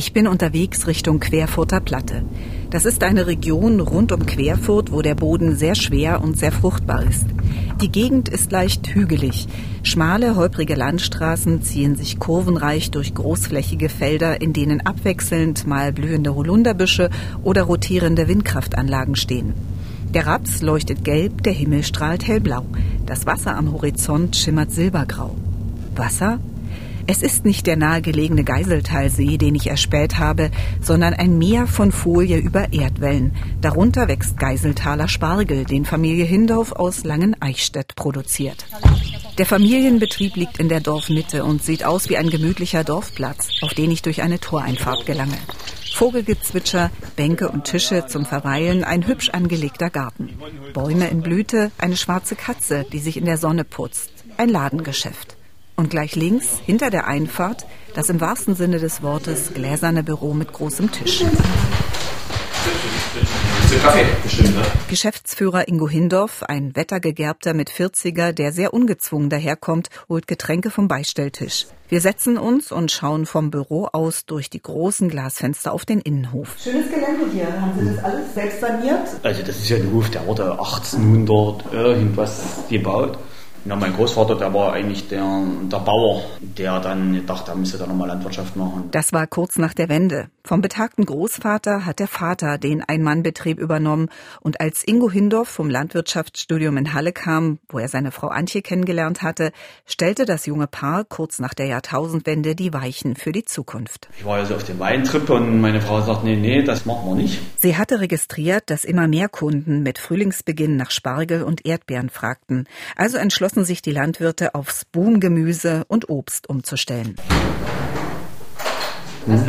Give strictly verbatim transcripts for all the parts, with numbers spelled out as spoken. Ich bin unterwegs Richtung Querfurter Platte. Das ist eine Region rund um Querfurt, wo der Boden sehr schwer und sehr fruchtbar ist. Die Gegend ist leicht hügelig. Schmale, holprige Landstraßen ziehen sich kurvenreich durch großflächige Felder, in denen abwechselnd mal blühende Holunderbüsche oder rotierende Windkraftanlagen stehen. Der Raps leuchtet gelb, der Himmel strahlt hellblau. Das Wasser am Horizont schimmert silbergrau. Wasser? Es ist nicht der nahegelegene Geiseltalsee, den ich erspäht habe, sondern ein Meer von Folie über Erdwellen. Darunter wächst Geiseltaler Spargel, den Familie Hindorf aus Langeneichstädt produziert. Der Familienbetrieb liegt in der Dorfmitte und sieht aus wie ein gemütlicher Dorfplatz, auf den ich durch eine Toreinfahrt gelange. Vogelgezwitscher, Bänke und Tische zum Verweilen, ein hübsch angelegter Garten. Bäume in Blüte, eine schwarze Katze, die sich in der Sonne putzt. Ein Ladengeschäft. Und gleich links, hinter der Einfahrt, das im wahrsten Sinne des Wortes gläserne Büro mit großem Tisch. Kaffee, bestimmt, ne? Geschäftsführer Ingo Hindorf, ein Wettergegerbter mit vierziger, der sehr ungezwungen daherkommt, holt Getränke vom Beistelltisch. Wir setzen uns und schauen vom Büro aus durch die großen Glasfenster auf den Innenhof. Schönes Gelände hier. Haben Sie das alles selbst saniert? Also das ist ja ein Hof, der wurde achtzehnhundert irgendwas gebaut. Ja, mein Großvater, der war eigentlich der, der Bauer, der dann dachte, er müsste da nochmal Landwirtschaft machen. Das war kurz nach der Wende. Vom betagten Großvater hat der Vater den Ein-Mann-Betrieb übernommen. Und als Ingo Hindorf vom Landwirtschaftsstudium in Halle kam, wo er seine Frau Antje kennengelernt hatte, stellte das junge Paar kurz nach der Jahrtausendwende die Weichen für die Zukunft. Ich war ja so auf dem Weintrip und meine Frau sagt, nee, nee, das machen wir nicht. Sie hatte registriert, dass immer mehr Kunden mit Frühlingsbeginn nach Spargel und Erdbeeren fragten. Also entschlossen sich die Landwirte aufs Boomgemüse und Obst umzustellen. Hm.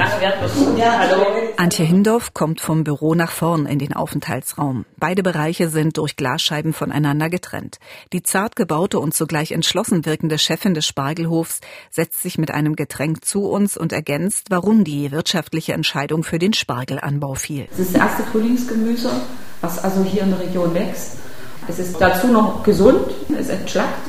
Antje Hindorf kommt vom Büro nach vorn in den Aufenthaltsraum. Beide Bereiche sind durch Glasscheiben voneinander getrennt. Die zart gebaute und zugleich entschlossen wirkende Chefin des Spargelhofs setzt sich mit einem Getränk zu uns und ergänzt, warum die wirtschaftliche Entscheidung für den Spargelanbau fiel. Das ist das erste Frühlingsgemüse, was also hier in der Region wächst. Es ist dazu noch gesund, es entschlackt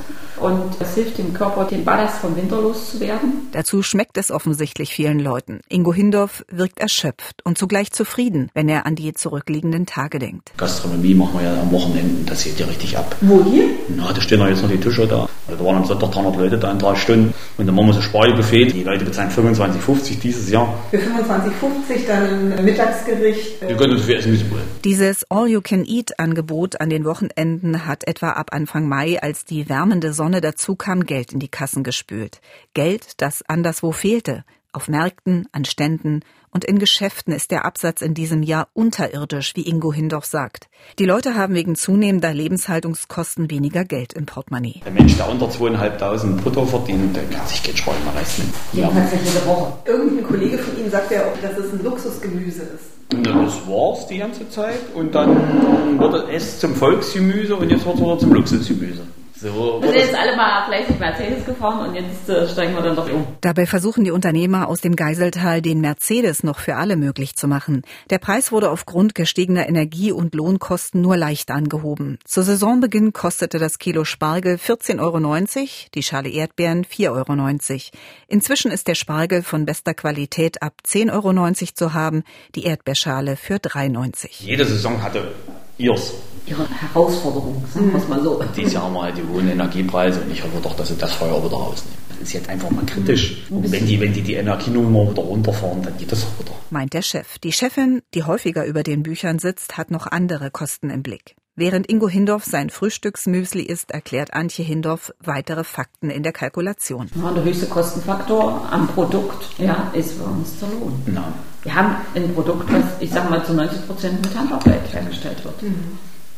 und es hilft dem Körper, den Ballast vom Winter loszuwerden. Dazu schmeckt es offensichtlich vielen Leuten. Ingo Hindorf wirkt erschöpft und zugleich zufrieden, wenn er an die zurückliegenden Tage denkt. Gastronomie machen wir ja am Wochenende, das geht ja richtig ab. Wo hier? Na, da stehen ja jetzt noch die Tische da. Da waren am Sonntag dreihundert Leute da in drei Stunden und dann machen wir so ein Spargelbuffet. Die Leute bezahlen fünfundzwanzig fünfzig dieses Jahr. Für fünfundzwanzig fünfzig dann ein Mittagsgericht. Wir können uns viel essen, wie sie wollen. Dieses All-You-Can-Eat-Angebot an den Wochenenden hat etwa ab Anfang Mai, als die wärmende Sonne dazu kam, Geld in die Kassen gespült. Geld, das anderswo fehlte. Auf Märkten, an Ständen und in Geschäften ist der Absatz in diesem Jahr unterirdisch, wie Ingo Hindorf sagt. Die Leute haben wegen zunehmender Lebenshaltungskosten weniger Geld im Portemonnaie. Der Mensch, der unter zweitausendfünfhundert brutto verdient, der kann sich kein Spargel mehr leisten. Ja. Jede Woche. Irgendein Kollege von Ihnen sagt ja auch, dass es ein Luxusgemüse ist. Ja, das war's die ganze Zeit und dann wurde es zum Volksgemüse und jetzt wird es zum Luxusgemüse. So. Wir sind jetzt alle mal fleißig Mercedes gefahren und jetzt äh, steigen wir dann doch um. Dabei versuchen die Unternehmer aus dem Geiseltal, den Mercedes noch für alle möglich zu machen. Der Preis wurde aufgrund gestiegener Energie- und Lohnkosten nur leicht angehoben. Zu Saisonbeginn kostete das Kilo Spargel vierzehn Euro neunzig, die Schale Erdbeeren vier Euro neunzig. Inzwischen ist der Spargel von bester Qualität ab zehn Euro neunzig zu haben, die Erdbeerschale für drei Euro neunzig. Jede Saison hatte ihrs. Ihre Herausforderung, sagen wir es mal so. Dieses Jahr haben wir halt die hohen Energiepreise und ich hoffe doch, dass sie das Feuer wieder rausnehmen. Das ist jetzt einfach mal kritisch. Und wenn die, wenn die die Energienummer wieder runterfahren, dann geht das auch wieder. Meint der Chef. Die Chefin, die häufiger über den Büchern sitzt, hat noch andere Kosten im Blick. Während Ingo Hindorf sein Frühstücksmüsli isst, erklärt Antje Hindorf weitere Fakten in der Kalkulation. Ja, der höchste Kostenfaktor am Produkt ja, ist für uns der Lohn. No. Wir haben ein Produkt, das, ich sag mal, zu neunzig Prozent mit Handarbeit hergestellt wird. Mhm.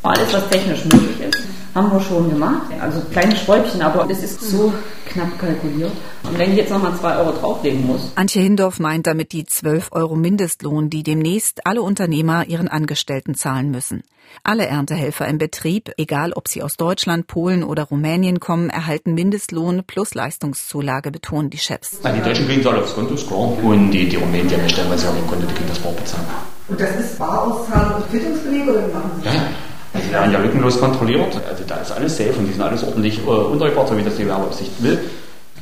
Alles, was technisch möglich ist, haben wir schon gemacht. Also kleine Sträubchen, aber es ist so knapp kalkuliert. Und wenn ich jetzt nochmal zwei Euro drauflegen muss. Antje Hindorf meint damit die zwölf Euro Mindestlohn, die demnächst alle Unternehmer ihren Angestellten zahlen müssen. Alle Erntehelfer im Betrieb, egal ob sie aus Deutschland, Polen oder Rumänien kommen, erhalten Mindestlohn plus Leistungszulage, betonen die Chefs. Die Deutschen kriegen es alle aufs Konto, ist klar. Und die, die Rumänen, die haben ja teilweise auf dem Konto, die kriegen das Bar bezahlen. Und das ist Barauszahlung und Quittungsbelege oder machen Sie das? Ja. Die werden ja lückenlos kontrolliert. Also da ist alles safe und die sind alles ordentlich äh, untergebracht, so wie das die Werbeabsicht will.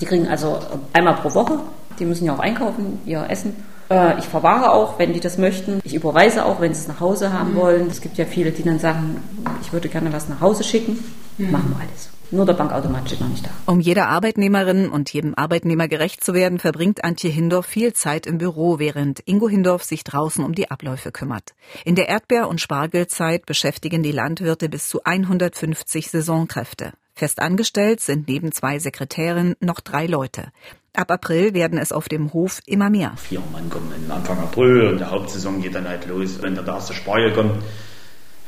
Die kriegen also einmal pro Woche, die müssen ja auch einkaufen, ihr Essen. Äh, ich verwahre auch, wenn die das möchten. Ich überweise auch, wenn sie es nach Hause haben mhm. wollen. Es gibt ja viele, die dann sagen, ich würde gerne was nach Hause schicken. Mhm. Machen wir alles. Nur der Bankautomat steht noch nicht da. Um jeder Arbeitnehmerin und jedem Arbeitnehmer gerecht zu werden, verbringt Antje Hindorf viel Zeit im Büro, während Ingo Hindorf sich draußen um die Abläufe kümmert. In der Erdbeer- und Spargelzeit beschäftigen die Landwirte bis zu hundertfünfzig Saisonkräfte. Fest angestellt sind neben zwei Sekretärinnen noch drei Leute. Ab April werden es auf dem Hof immer mehr. Vier Mann kommen Anfang April und die Hauptsaison geht dann halt los, wenn der erste Spargel kommt.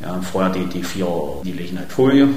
Ja, vorher die, die vier, die legen halt Folie.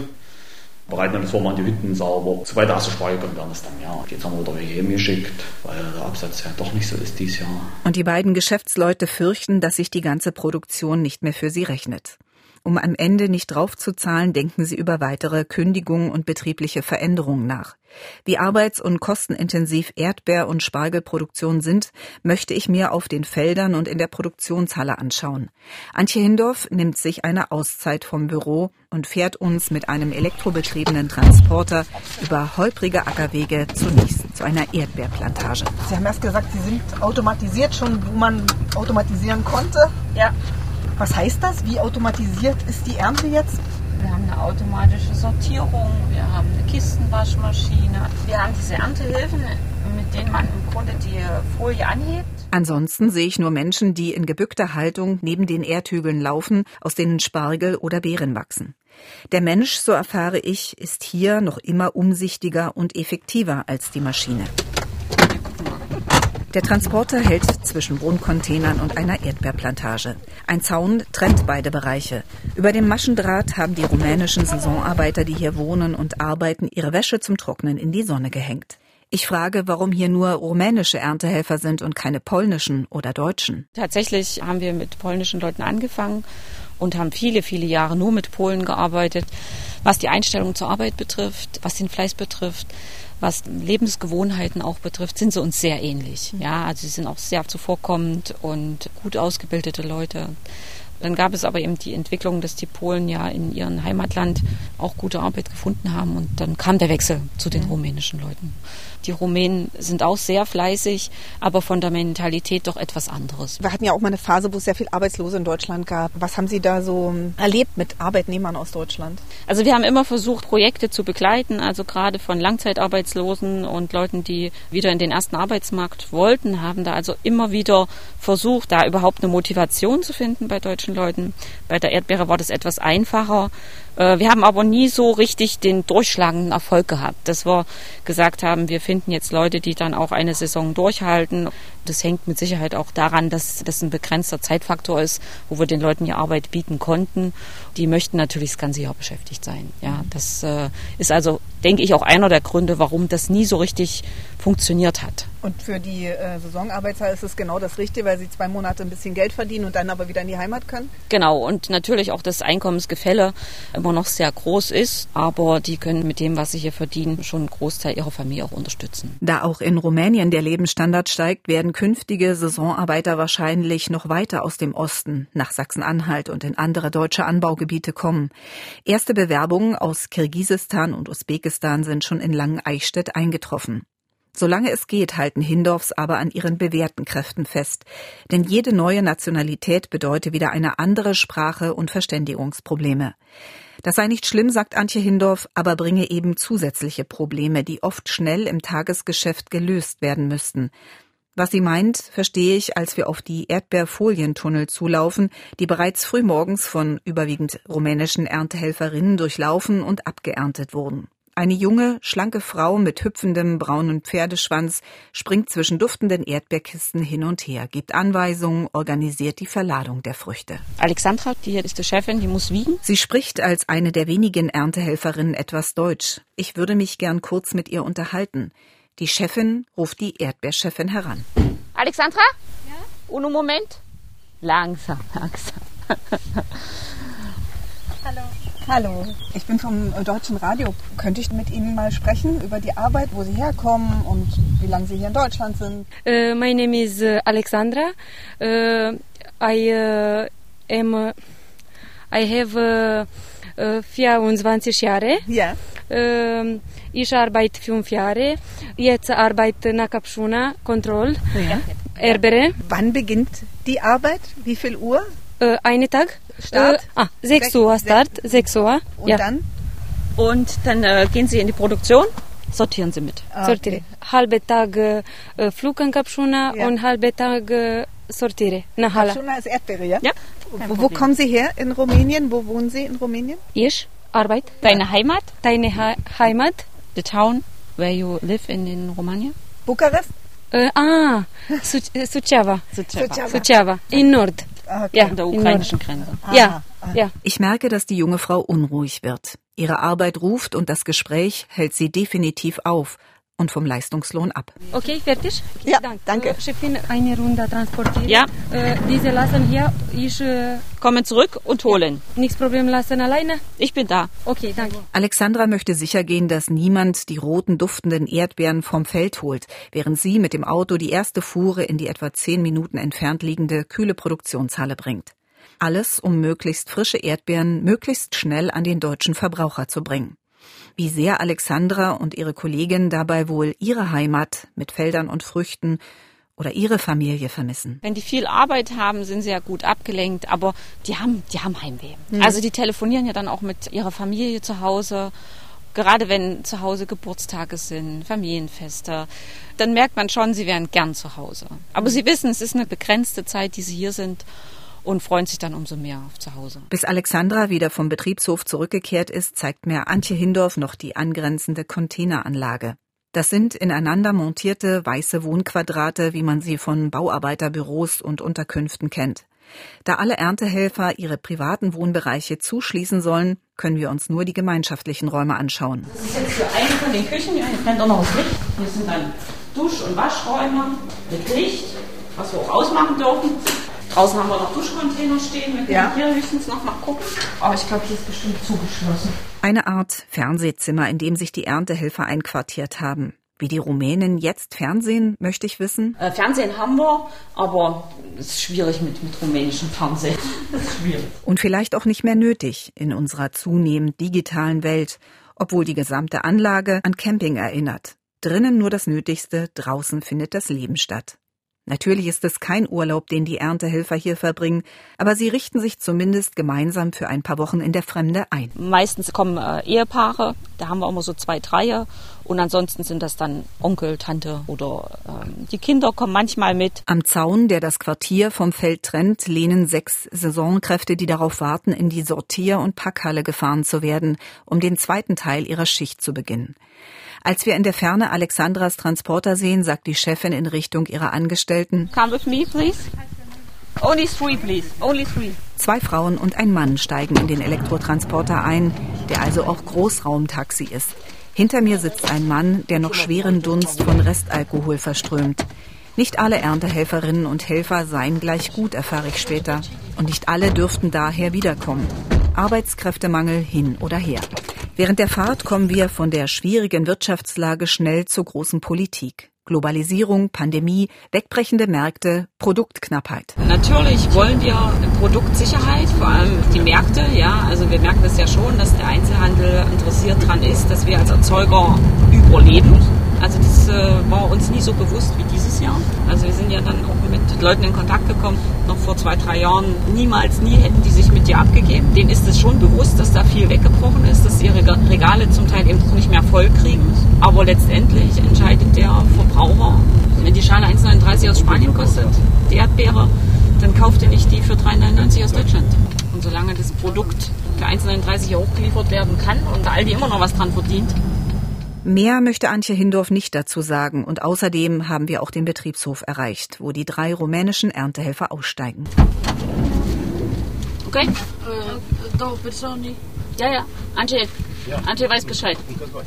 Bereiten dann vorher mal die Hütten sauber. Zwei der erste Spargel kommt dann ja. Jetzt haben wir wieder W G M geschickt, weil der Absatz ja doch nicht so ist dieses Jahr. Und die beiden Geschäftsleute fürchten, dass sich die ganze Produktion nicht mehr für sie rechnet. Um am Ende nicht draufzuzahlen, denken sie über weitere Kündigungen und betriebliche Veränderungen nach. Wie arbeits- und kostenintensiv Erdbeer- und Spargelproduktion sind, möchte ich mir auf den Feldern und in der Produktionshalle anschauen. Antje Hindorf nimmt sich eine Auszeit vom Büro und fährt uns mit einem elektrobetriebenen Transporter über holprige Ackerwege zunächst zu einer Erdbeerplantage. Sie haben erst gesagt, Sie sind automatisiert schon, wo man automatisieren konnte. Ja. Was heißt das? Wie automatisiert ist die Ernte jetzt? Wir haben eine automatische Sortierung, wir haben eine Kistenwaschmaschine. Wir haben diese Erntehilfen, mit denen man im Grunde die Folie anhebt. Ansonsten sehe ich nur Menschen, die in gebückter Haltung neben den Erdhügeln laufen, aus denen Spargel oder Beeren wachsen. Der Mensch, so erfahre ich, ist hier noch immer umsichtiger und effektiver als die Maschine. Der Transporter hält zwischen Wohncontainern und einer Erdbeerplantage. Ein Zaun trennt beide Bereiche. Über dem Maschendraht haben die rumänischen Saisonarbeiter, die hier wohnen und arbeiten, ihre Wäsche zum Trocknen in die Sonne gehängt. Ich frage, warum hier nur rumänische Erntehelfer sind und keine polnischen oder deutschen. Tatsächlich haben wir mit polnischen Leuten angefangen und haben viele, viele Jahre nur mit Polen gearbeitet. Was die Einstellung zur Arbeit betrifft, was den Fleiß betrifft, was Lebensgewohnheiten auch betrifft, sind sie uns sehr ähnlich. Ja, also sie sind auch sehr zuvorkommend und gut ausgebildete Leute. Dann gab es aber eben die Entwicklung, dass die Polen ja in ihrem Heimatland auch gute Arbeit gefunden haben. Und dann kam der Wechsel zu den rumänischen Leuten. Die Rumänen sind auch sehr fleißig, aber von der Mentalität doch etwas anderes. Wir hatten ja auch mal eine Phase, wo es sehr viel Arbeitslose in Deutschland gab. Was haben Sie da so erlebt mit Arbeitnehmern aus Deutschland? Also wir haben immer versucht, Projekte zu begleiten, also gerade von Langzeitarbeitslosen und Leuten, die wieder in den ersten Arbeitsmarkt wollten, haben da also immer wieder versucht, da überhaupt eine Motivation zu finden bei Deutschland. Leuten. Bei der Erdbeere war das etwas einfacher. Wir haben aber nie so richtig den durchschlagenden Erfolg gehabt, dass wir gesagt haben, wir finden jetzt Leute, die dann auch eine Saison durchhalten. Das hängt mit Sicherheit auch daran, dass das ein begrenzter Zeitfaktor ist, wo wir den Leuten die Arbeit bieten konnten. Die möchten natürlich das ganze Jahr beschäftigt sein. Ja, das ist also, denke ich, auch einer der Gründe, warum das nie so richtig funktioniert hat. Und für die äh, Saisonarbeiter ist es genau das Richtige, weil sie zwei Monate ein bisschen Geld verdienen und dann aber wieder in die Heimat können? Genau, und natürlich auch das Einkommensgefälle immer noch sehr groß ist, aber die können mit dem, was sie hier verdienen, schon einen Großteil ihrer Familie auch unterstützen. Da auch in Rumänien der Lebensstandard steigt, werden künftige Saisonarbeiter wahrscheinlich noch weiter aus dem Osten nach Sachsen-Anhalt und in andere deutsche Anbaugebiete kommen. Erste Bewerbungen aus Kirgisistan und Usbekistan sind schon in Langeneichstädt eingetroffen. Solange es geht, halten Hindorfs aber an ihren bewährten Kräften fest. Denn jede neue Nationalität bedeutet wieder eine andere Sprache und Verständigungsprobleme. Das sei nicht schlimm, sagt Antje Hindorf, aber bringe eben zusätzliche Probleme, die oft schnell im Tagesgeschäft gelöst werden müssten. Was sie meint, verstehe ich, als wir auf die Erdbeerfolientunnel zulaufen, die bereits frühmorgens von überwiegend rumänischen Erntehelferinnen durchlaufen und abgeerntet wurden. Eine junge, schlanke Frau mit hüpfendem braunen Pferdeschwanz springt zwischen duftenden Erdbeerkisten hin und her, gibt Anweisungen, organisiert die Verladung der Früchte. Alexandra, die hier ist die Chefin, die muss wiegen. Sie spricht als eine der wenigen Erntehelferinnen etwas Deutsch. Ich würde mich gern kurz mit ihr unterhalten. Die Chefin ruft die Erdbeerchefin heran. Alexandra? Ja? Uno Moment. Langsam, langsam. Hallo. Hallo, ich bin vom Deutschen Radio. Könnte ich mit Ihnen mal sprechen über die Arbeit, wo Sie herkommen und wie lange Sie hier in Deutschland sind? Uh, my name is Alexandra. Uh, I uh, am. I have äh, vierundzwanzig Jahre. Ja. Ähm, ich arbeite fünf Jahre. Jetzt arbeite nach Kapschuna, Kontroll, ja. Erbere. Wann beginnt die Arbeit? Wie viel Uhr? Äh, eine Tag. Start? Äh, ah, sechs Uhr Start, sechs Uhr. Und ja. dann? Und dann äh, gehen Sie in die Produktion? Sortieren Sie mit. Okay. Sortiere. Halbe Tag äh, Flug an Kapschuna ja. und halbe Tag äh, sortiere. Nach Hala. Kapschuna ist Erdbeere, ja? Ja. Wo, wo kommen Sie her in Rumänien? Wo wohnen Sie in Rumänien? Ich, Arbeit. Deine ja. Heimat? Deine ha Heimat. The town where you live in, in Romania? Bukarest? Äh, ah, Su Suchava. Suchava. Suchava. In Nord. Okay. Ja, an der ukrainischen Grenze. Ja. ja. Ich merke, dass die junge Frau unruhig wird. Ihre Arbeit ruft und das Gespräch hält sie definitiv auf und vom Leistungslohn ab. Okay, fertig? Okay, ja, danke. danke. Ich bin eine Runde transportieren. Ja. Äh, diese lassen hier, ich... Äh, Kommen zurück und holen. Ja. Nichts Problem lassen alleine? Ich bin da. Okay, danke. Alexandra möchte sicher gehen, dass niemand die roten, duftenden Erdbeeren vom Feld holt, während sie mit dem Auto die erste Fuhre in die etwa zehn Minuten entfernt liegende, kühle Produktionshalle bringt. Alles, um möglichst frische Erdbeeren möglichst schnell an den deutschen Verbraucher zu bringen. Wie sehr Alexandra und ihre Kollegin dabei wohl ihre Heimat mit Feldern und Früchten oder ihre Familie vermissen. Wenn die viel Arbeit haben, sind sie ja gut abgelenkt, aber die haben, die haben Heimweh. Mhm. Also die telefonieren ja dann auch mit ihrer Familie zu Hause. Gerade wenn zu Hause Geburtstage sind, Familienfeste, dann merkt man schon, sie wären gern zu Hause. Aber sie wissen, es ist eine begrenzte Zeit, die sie hier sind. Und freuen sich dann umso mehr auf zu Hause. Bis Alexandra wieder vom Betriebshof zurückgekehrt ist, zeigt mir Antje Hindorf noch die angrenzende Containeranlage. Das sind ineinander montierte weiße Wohnquadrate, wie man sie von Bauarbeiterbüros und Unterkünften kennt. Da alle Erntehelfer ihre privaten Wohnbereiche zuschließen sollen, können wir uns nur die gemeinschaftlichen Räume anschauen. Das ist jetzt für eine von den Küchen, hier brennt auch noch das Licht. Hier sind dann Dusch- und Waschräume mit Licht, was wir auch ausmachen dürfen. Draußen haben wir noch Duschcontainer stehen, wir können ja. hier höchstens noch mal gucken. Aber ich glaube, hier ist bestimmt zugeschlossen. Eine Art Fernsehzimmer, in dem sich die Erntehelfer einquartiert haben. Wie die Rumänen jetzt Fernsehen, möchte ich wissen. Äh, Fernsehen haben wir, aber es ist schwierig mit, mit rumänischem Fernsehen. Das ist schwierig. Und vielleicht auch nicht mehr nötig in unserer zunehmend digitalen Welt, obwohl die gesamte Anlage an Camping erinnert. Drinnen nur das Nötigste, draußen findet das Leben statt. Natürlich ist es kein Urlaub, den die Erntehelfer hier verbringen, aber sie richten sich zumindest gemeinsam für ein paar Wochen in der Fremde ein. Meistens kommen äh, Ehepaare, da haben wir immer so zwei, drei und ansonsten sind das dann Onkel, Tante oder äh, die Kinder kommen manchmal mit. Am Zaun, der das Quartier vom Feld trennt, lehnen sechs Saisonkräfte, die darauf warten, in die Sortier- und Packhalle gefahren zu werden, um den zweiten Teil ihrer Schicht zu beginnen. Als wir in der Ferne Alexandras Transporter sehen, sagt die Chefin in Richtung ihrer Angestellten: Come with me, please. Only three, please. Only three. Zwei Frauen und ein Mann steigen in den Elektrotransporter ein, der also auch Großraumtaxi ist. Hinter mir sitzt ein Mann, der noch schweren Dunst von Restalkohol verströmt. Nicht alle Erntehelferinnen und Helfer seien gleich gut, erfahre ich später. Und nicht alle dürften daher wiederkommen. Arbeitskräftemangel hin oder her. Während der Fahrt kommen wir von der schwierigen Wirtschaftslage schnell zur großen Politik. Globalisierung, Pandemie, wegbrechende Märkte, Produktknappheit. Natürlich wollen wir Produktsicherheit, vor allem die Märkte. Ja, also wir merken das ja schon, dass der Einzelhandel interessiert daran ist, dass wir als Erzeuger überleben. Also das war uns nie so bewusst wie dieses Jahr. Also wir sind ja dann auch mit Leuten in Kontakt gekommen, noch vor zwei, drei Jahren, niemals, nie hätten die sich mit dir abgegeben. Denen ist es schon bewusst, dass da viel weggebrochen ist, dass ihre Regale zum Teil eben nicht mehr voll kriegen. Aber letztendlich entscheidet der Verbraucher, wenn die Schale eins neununddreißig aus Spanien kostet, die Erdbeere, dann kauft ihr nicht die für drei neunundneunzig aus Deutschland. Und solange das Produkt für eins neununddreißig hochgeliefert werden kann und da Aldi immer noch was dran verdient. Mehr möchte Antje Hindorf nicht dazu sagen und außerdem haben wir auch den Betriebshof erreicht, wo die drei rumänischen Erntehelfer aussteigen. Okay? Ja, ja, Antje. Antje weiß Bescheid.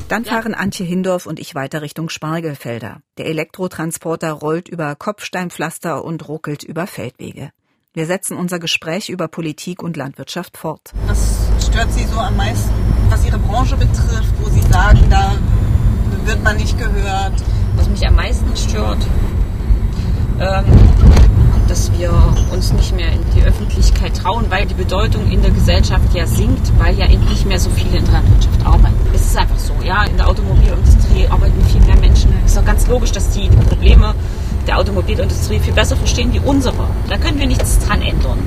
Dann fahren Antje Hindorf und ich weiter Richtung Spargelfelder. Der Elektrotransporter rollt über Kopfsteinpflaster und ruckelt über Feldwege. Wir setzen unser Gespräch über Politik und Landwirtschaft fort. Was stört Sie so am meisten, was Ihre Branche betrifft, wo Sie sagen, da wird man nicht gehört? Was mich am meisten stört, ähm, dass wir uns nicht mehr in die Öffentlichkeit trauen. Frauen, weil die Bedeutung in der Gesellschaft ja sinkt, weil ja nicht mehr so viele in der Landwirtschaft arbeiten. Es ist einfach so, ja, in der Automobilindustrie arbeiten viel mehr Menschen. Es ist doch ganz logisch, dass die Probleme der Automobilindustrie viel besser verstehen wie unsere. Da können wir nichts dran ändern.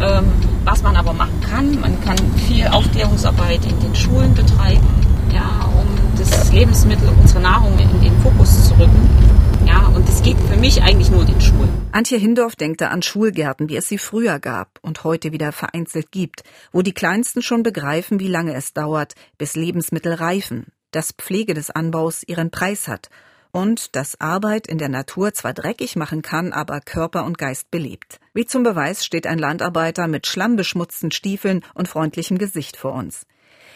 Ähm, was man aber machen kann, man kann viel Aufklärungsarbeit in den Schulen betreiben, ja, um das Lebensmittel, unsere Nahrung in den Fokus zu rücken. Ja, und es geht für mich eigentlich nur den Schulen. Antje Hindorf denkt da an Schulgärten, wie es sie früher gab und heute wieder vereinzelt gibt, wo die Kleinsten schon begreifen, wie lange es dauert, bis Lebensmittel reifen, dass Pflege des Anbaus ihren Preis hat und dass Arbeit in der Natur zwar dreckig machen kann, aber Körper und Geist belebt. Wie zum Beweis steht ein Landarbeiter mit schlammbeschmutzten Stiefeln und freundlichem Gesicht vor uns.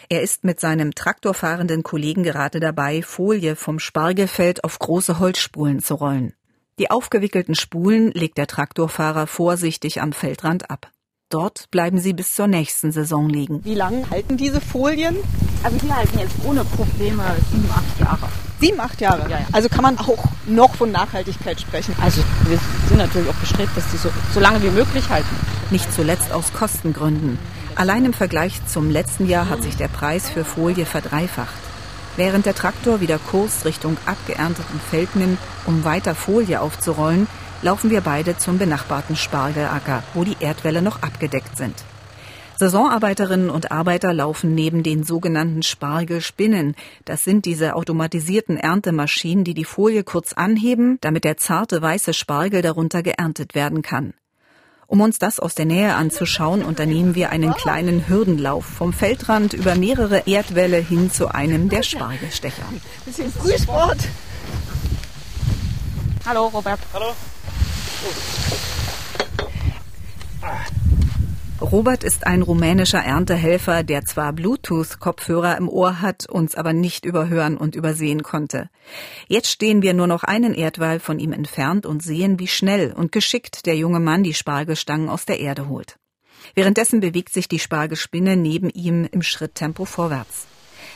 Er ist mit seinem traktorfahrenden Kollegen gerade dabei, Folie vom Spargelfeld auf große Holzspulen zu rollen. Die aufgewickelten Spulen legt der Traktorfahrer vorsichtig am Feldrand ab. Dort bleiben sie bis zur nächsten Saison liegen. Wie lange halten diese Folien? Also die halten jetzt ohne Probleme sieben, acht Jahre. Sieben, acht Jahre? Ja, ja. Also kann man auch noch von Nachhaltigkeit sprechen? Also wir sind natürlich auch bestrebt, dass die so, so lange wie möglich halten. Nicht zuletzt aus Kostengründen. Allein im Vergleich zum letzten Jahr hat sich der Preis für Folie verdreifacht. Während der Traktor wieder Kurs Richtung abgeerntetem Feld nimmt, um weiter Folie aufzurollen, laufen wir beide zum benachbarten Spargelacker, wo die Erdwälle noch abgedeckt sind. Saisonarbeiterinnen und Arbeiter laufen neben den sogenannten Spargelspinnen. Das sind diese automatisierten Erntemaschinen, die die Folie kurz anheben, damit der zarte weiße Spargel darunter geerntet werden kann. Um uns das aus der Nähe anzuschauen, unternehmen wir einen kleinen Hürdenlauf vom Feldrand über mehrere Erdwälle hin zu einem der Spargelstecher. Bisschen Frühsport. Hallo, Robert. Hallo. Robert ist ein rumänischer Erntehelfer, der zwar Bluetooth-Kopfhörer im Ohr hat, uns aber nicht überhören und übersehen konnte. Jetzt stehen wir nur noch einen Erdwall von ihm entfernt und sehen, wie schnell und geschickt der junge Mann die Spargelstangen aus der Erde holt. Währenddessen bewegt sich die Spargelspinne neben ihm im Schritttempo vorwärts.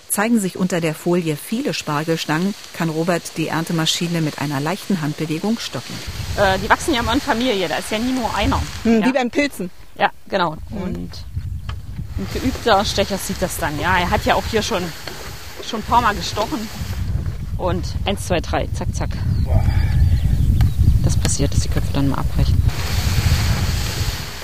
Zeigen sich unter der Folie viele Spargelstangen, kann Robert die Erntemaschine mit einer leichten Handbewegung stoppen. Äh, die wachsen ja immer in Familie, da ist ja nie nur einer. Hm, ja. Wie beim Pilzen. Ja, genau. Und ein geübter Stecher sieht das dann. Ja, er hat ja auch hier schon, schon ein paar Mal gestochen. Und eins, zwei, drei, zack, zack. Das passiert, dass die Köpfe dann mal abbrechen.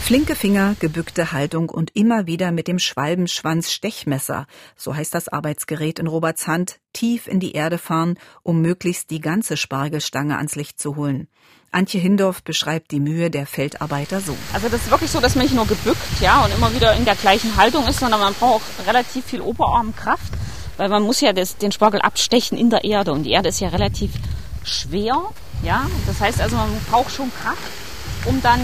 Flinke Finger, gebückte Haltung und immer wieder mit dem Schwalbenschwanz-Stechmesser, so heißt das Arbeitsgerät in Roberts Hand, tief in die Erde fahren, um möglichst die ganze Spargelstange ans Licht zu holen. Antje Hindorf beschreibt die Mühe der Feldarbeiter so. Also das ist wirklich so, dass man nicht nur gebückt, ja, und immer wieder in der gleichen Haltung ist, sondern man braucht auch relativ viel Oberarmkraft, weil man muss ja das, den Spargel abstechen in der Erde und die Erde ist ja relativ schwer, ja. Das heißt also, man braucht schon Kraft, um dann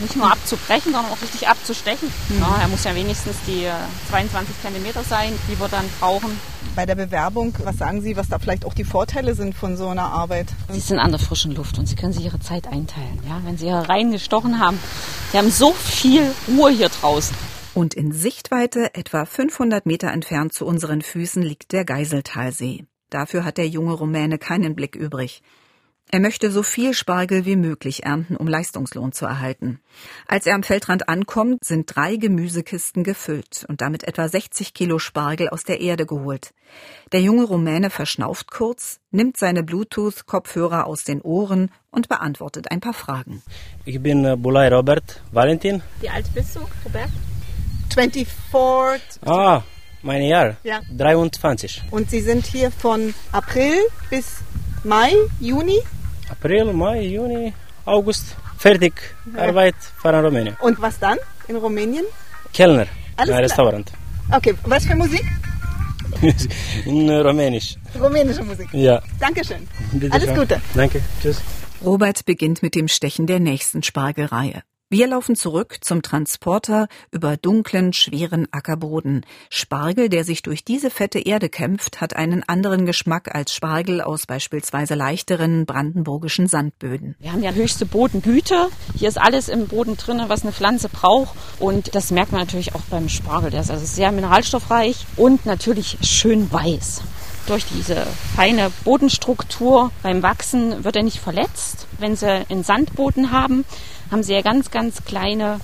nicht nur abzubrechen, sondern auch richtig abzustechen. Mhm. Ja, er muss ja wenigstens die zweiundzwanzig Zentimeter sein, die wir dann brauchen. Bei der Bewerbung, was sagen Sie, was da vielleicht auch die Vorteile sind von so einer Arbeit? Sie sind an der frischen Luft und Sie können sich Ihre Zeit einteilen. Ja? Wenn Sie hier reingestochen haben, Sie haben so viel Ruhe hier draußen. Und in Sichtweite, etwa fünfhundert Meter entfernt zu unseren Füßen, liegt der Geiseltalsee. Dafür hat der junge Rumäne keinen Blick übrig. Er möchte so viel Spargel wie möglich ernten, um Leistungslohn zu erhalten. Als er am Feldrand ankommt, sind drei Gemüsekisten gefüllt und damit etwa sechzig Kilo Spargel aus der Erde geholt. Der junge Rumäne verschnauft kurz, nimmt seine Bluetooth-Kopfhörer aus den Ohren und beantwortet ein paar Fragen. Ich bin äh, Bulai Robert Valentin. Wie alt bist du, Robert? vierundzwanzig. Ah, mein Jahr. Ja. dreiundzwanzig. Und Sie sind hier von April bis Mai, Juni? April, Mai, Juni, August, fertig, ja. Arbeit, fahren Rumänien. Und was dann in Rumänien? Kellner, alles ein Restaurant. Okay, was für Musik? In Rumänisch. Rumänische Musik? Ja. Dankeschön. Bitte alles schön. Gute. Danke, tschüss. Robert beginnt mit dem Stechen der nächsten Spargelreihe. Wir laufen zurück zum Transporter über dunklen, schweren Ackerboden. Spargel, der sich durch diese fette Erde kämpft, hat einen anderen Geschmack als Spargel aus beispielsweise leichteren brandenburgischen Sandböden. Wir haben ja höchste Bodengüte. Hier ist alles im Boden drin, was eine Pflanze braucht. Und das merkt man natürlich auch beim Spargel. Der ist also sehr mineralstoffreich und natürlich schön weiß. Durch diese feine Bodenstruktur beim Wachsen wird er nicht verletzt. Wenn Sie einen Sandboden haben, haben Sie ja ganz, ganz kleine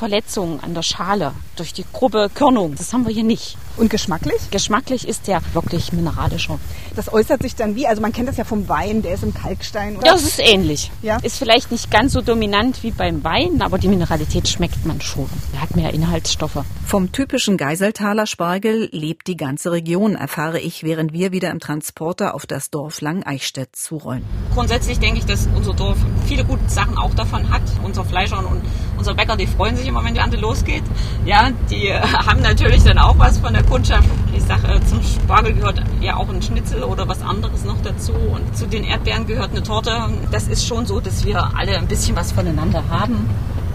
Verletzungen an der Schale durch die grobe Körnung. Das haben wir hier nicht. Und geschmacklich? Geschmacklich ist der wirklich mineralischer. Das äußert sich dann wie? Also man kennt das ja vom Wein, der ist im Kalkstein. Oder? Ja, das ist ähnlich. Ja? Ist vielleicht nicht ganz so dominant wie beim Wein, aber die Mineralität schmeckt man schon. Er hat mehr Inhaltsstoffe. Vom typischen Geiseltaler Spargel lebt die ganze Region, erfahre ich, während wir wieder im Transporter auf das Dorf Langeneichstädt zurollen. Grundsätzlich denke ich, dass unser Dorf viele gute Sachen auch davon hat. Unser Fleischer und unser Bäcker, die freuen sich immer, wenn die Ernte losgeht. Ja, die haben natürlich dann auch was von der Kundschaft. Ich sage, zum Spargel gehört ja auch ein Schnitzel oder was anderes noch dazu. Und zu den Erdbeeren gehört eine Torte. Das ist schon so, dass wir alle ein bisschen was voneinander haben.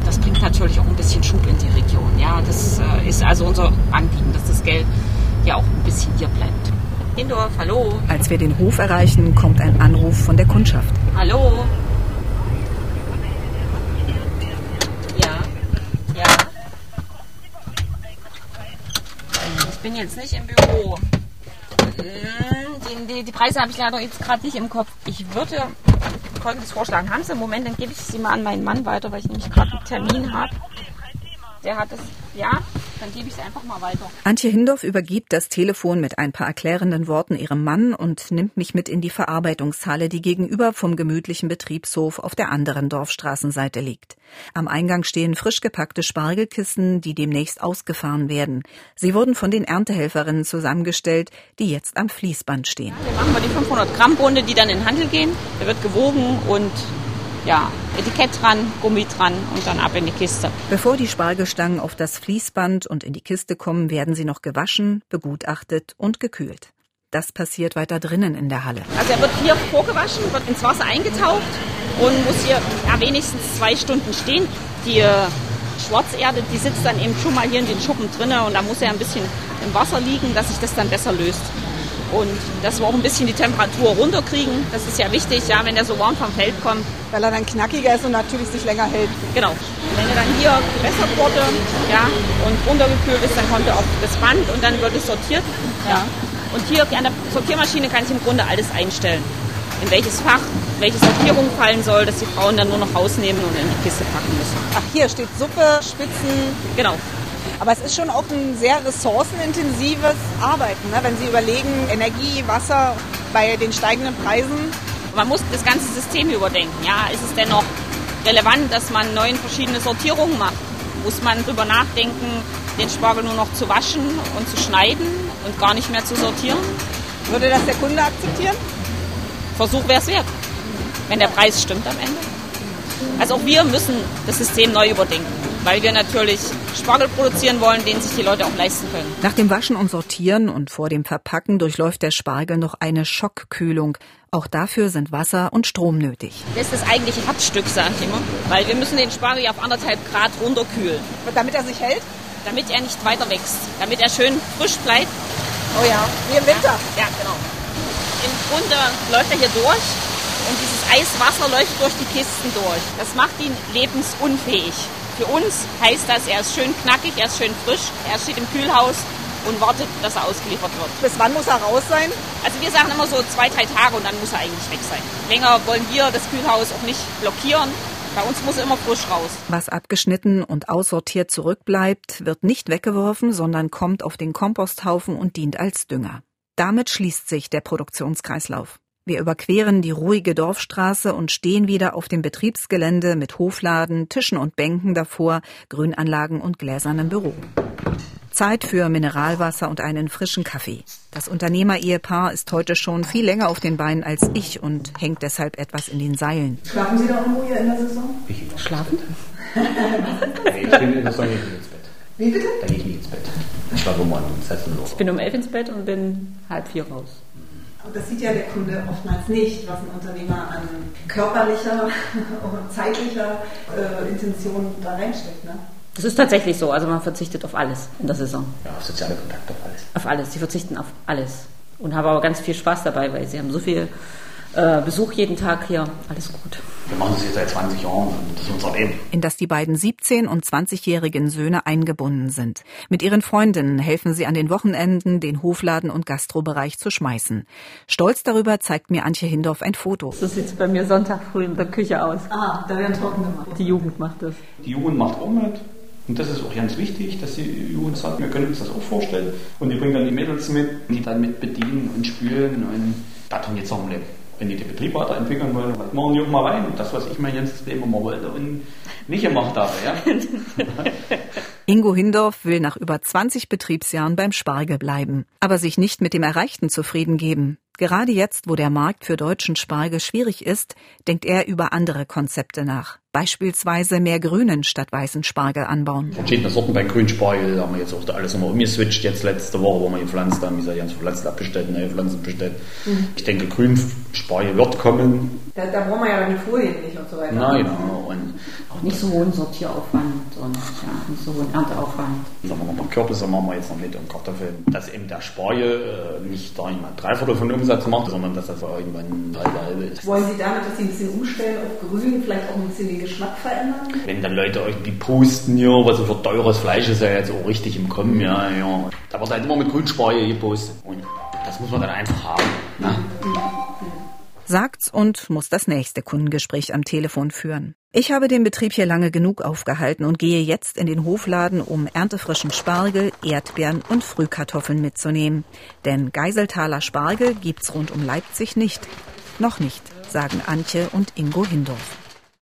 Das bringt natürlich auch ein bisschen Schub in die Region. Ja, das ist also unser Anliegen, dass das Geld ja auch ein bisschen hier bleibt. Hindorf, hallo. Als wir den Hof erreichen, kommt ein Anruf von der Kundschaft. Hallo. Ich bin jetzt nicht im Büro. Die, die, die Preise habe ich leider jetzt gerade nicht im Kopf. Ich würde Folgendes vorschlagen. Haben Sie im Moment, dann gebe ich sie mal an meinen Mann weiter, weil ich nämlich gerade einen Termin habe. Der hat es, ja, dann gebe ich es einfach mal weiter. Antje Hindorf übergibt das Telefon mit ein paar erklärenden Worten ihrem Mann und nimmt mich mit in die Verarbeitungshalle, die gegenüber vom gemütlichen Betriebshof auf der anderen Dorfstraßenseite liegt. Am Eingang stehen frisch gepackte Spargelkissen, die demnächst ausgefahren werden. Sie wurden von den Erntehelferinnen zusammengestellt, die jetzt am Fließband stehen. Ja, hier machen wir die fünfhundert Gramm Bunde, die dann in den Handel gehen. Da wird gewogen und ja, Etikett dran, Gummi dran und dann ab in die Kiste. Bevor die Spargelstangen auf das Fließband und in die Kiste kommen, werden sie noch gewaschen, begutachtet und gekühlt. Das passiert weiter drinnen in der Halle. Also er wird hier vorgewaschen, wird ins Wasser eingetaucht und muss hier ja, wenigstens zwei Stunden stehen. Die Schwarzerde, die sitzt dann eben schon mal hier in den Schuppen drinnen und da muss er ein bisschen im Wasser liegen, dass sich das dann besser löst. Und dass wir auch ein bisschen die Temperatur runterkriegen, das ist ja wichtig, ja, wenn der so warm vom Feld kommt. Weil er dann knackiger ist und natürlich sich länger hält. Genau. Wenn er dann hier gewässert wurde ja, und runtergekühlt ist, dann kommt er auf das Band und dann wird es sortiert. Ja. Und hier an der Sortiermaschine kann ich im Grunde alles einstellen. In welches Fach, welche Sortierung fallen soll, dass die Frauen dann nur noch rausnehmen und in die Kiste packen müssen. Ach, hier steht Suppe, Spitzen. Genau. Aber es ist schon auch ein sehr ressourcenintensives Arbeiten, ne? Wenn Sie überlegen, Energie, Wasser bei den steigenden Preisen. Man muss das ganze System überdenken. Ja, ist es denn noch relevant, dass man neun verschiedene Sortierungen macht? Muss man darüber nachdenken, den Spargel nur noch zu waschen und zu schneiden und gar nicht mehr zu sortieren? Würde das der Kunde akzeptieren? Versuch wäre es wert, wenn der Preis stimmt am Ende. Also auch wir müssen das System neu überdenken, weil wir natürlich Spargel produzieren wollen, den sich die Leute auch leisten können. Nach dem Waschen und Sortieren und vor dem Verpacken durchläuft der Spargel noch eine Schockkühlung. Auch dafür sind Wasser und Strom nötig. Das ist das eigentliche Herzstück, sage ich immer, weil wir müssen den Spargel ja auf anderthalb Grad runterkühlen. Damit er sich hält? Damit er nicht weiter wächst, damit er schön frisch bleibt. Oh ja, wie im Winter. Ja, ja genau. Im Grunde läuft er hier durch. Und dieses Eiswasser läuft durch die Kisten durch. Das macht ihn lebensunfähig. Für uns heißt das, er ist schön knackig, er ist schön frisch, er steht im Kühlhaus und wartet, dass er ausgeliefert wird. Bis wann muss er raus sein? Also wir sagen immer so zwei, drei Tage und dann muss er eigentlich weg sein. Länger wollen wir das Kühlhaus auch nicht blockieren. Bei uns muss er immer frisch raus. Was abgeschnitten und aussortiert zurückbleibt, wird nicht weggeworfen, sondern kommt auf den Komposthaufen und dient als Dünger. Damit schließt sich der Produktionskreislauf. Wir überqueren die ruhige Dorfstraße und stehen wieder auf dem Betriebsgelände mit Hofladen, Tischen und Bänken davor, Grünanlagen und gläsernem Büro. Zeit für Mineralwasser und einen frischen Kaffee. Das Unternehmer-Ehepaar ist heute schon viel länger auf den Beinen als ich und hängt deshalb etwas in den Seilen. Schlafen Sie doch irgendwo hier in der Saison? Ich Schlafen? Ich bin in der Saison ins Bett. Wie bitte? Da gehe ich nicht ins Bett. Ich war um neun Uhr. Ich bin um elf ins Bett und bin halb vier raus. Und das sieht ja der Kunde oftmals nicht, was ein Unternehmer an körperlicher und zeitlicher äh, Intention da reinsteckt. Ne? Das ist tatsächlich so. Also man verzichtet auf alles in der Saison. Ja, auf soziale Kontakte, auf alles. Auf alles. Sie verzichten auf alles. Und haben aber ganz viel Spaß dabei, weil sie haben so viel äh, Besuch jeden Tag hier. Alles gut. Wir machen das jetzt seit zwanzig Jahren und das ist unser Leben. In das die beiden siebzehn- und zwanzigjährigen Söhne eingebunden sind. Mit ihren Freundinnen helfen sie an den Wochenenden, den Hofladen und Gastrobereich zu schmeißen. Stolz darüber zeigt mir Antje Hindorf ein Foto. So sieht es bei mir Sonntag früh in der Küche aus. Ah, da werden Torten gemacht. Die Jugend macht das. Die Jugend macht auch mit. Und das ist auch ganz wichtig, dass die Jungs sagen, wir können uns das auch vorstellen. Und die bringen dann die Mädels mit, die dann mit bedienen und spülen und das haben jetzt auch nicht. Wenn die den Betrieb weiter entwickeln wollen, dann machen die auch mal rein. Und das, was ich mir jetzt immer mal wollte und nicht gemacht habe. Ja? Ingo Hindorf will nach über zwanzig Betriebsjahren beim Spargel bleiben, aber sich nicht mit dem Erreichten zufrieden geben. Gerade jetzt, wo der Markt für deutschen Spargel schwierig ist, denkt er über andere Konzepte nach. Beispielsweise mehr grünen statt weißen Spargel anbauen. Verschiedene Sorten bei Grünspargel haben wir jetzt auch alles nochmal umgeswitcht. Jetzt letzte Woche, wo wir gepflanzt haben, wie wir haben Pflanzen abgestellt, neue Pflanzen bestellt. Mhm. Ich denke, Grünspargel wird kommen. Da, da brauchen wir ja die Folien nicht und so weiter. Nein, genau. Und auch nicht so hohen Sortieraufwand und ja, nicht so hohen Ernteaufwand. Sagen wir nochmal Kürbisse machen wir jetzt noch mit und Kartoffeln. Dass eben der Spargel äh, nicht da jemand drei Viertel von Umsatz macht, sondern dass das irgendwann halbe halbe ist. Wollen Sie damit, dass Sie ein bisschen umstellen auf grün, vielleicht auch ein bisschen den Geschmack verändern? Wenn dann Leute irgendwie posten, ja, was für teures Fleisch ist ja jetzt auch richtig im Kommen, ja, ja. Da wird halt immer mit Grünspargel gepostet. Und das muss man dann einfach haben. Ne? Sagt's und muss das nächste Kundengespräch am Telefon führen. Ich habe den Betrieb hier lange genug aufgehalten und gehe jetzt in den Hofladen, um erntefrischen Spargel, Erdbeeren und Frühkartoffeln mitzunehmen. Denn Geiseltaler Spargel gibt's rund um Leipzig nicht. Noch nicht, sagen Antje und Ingo Hindorf.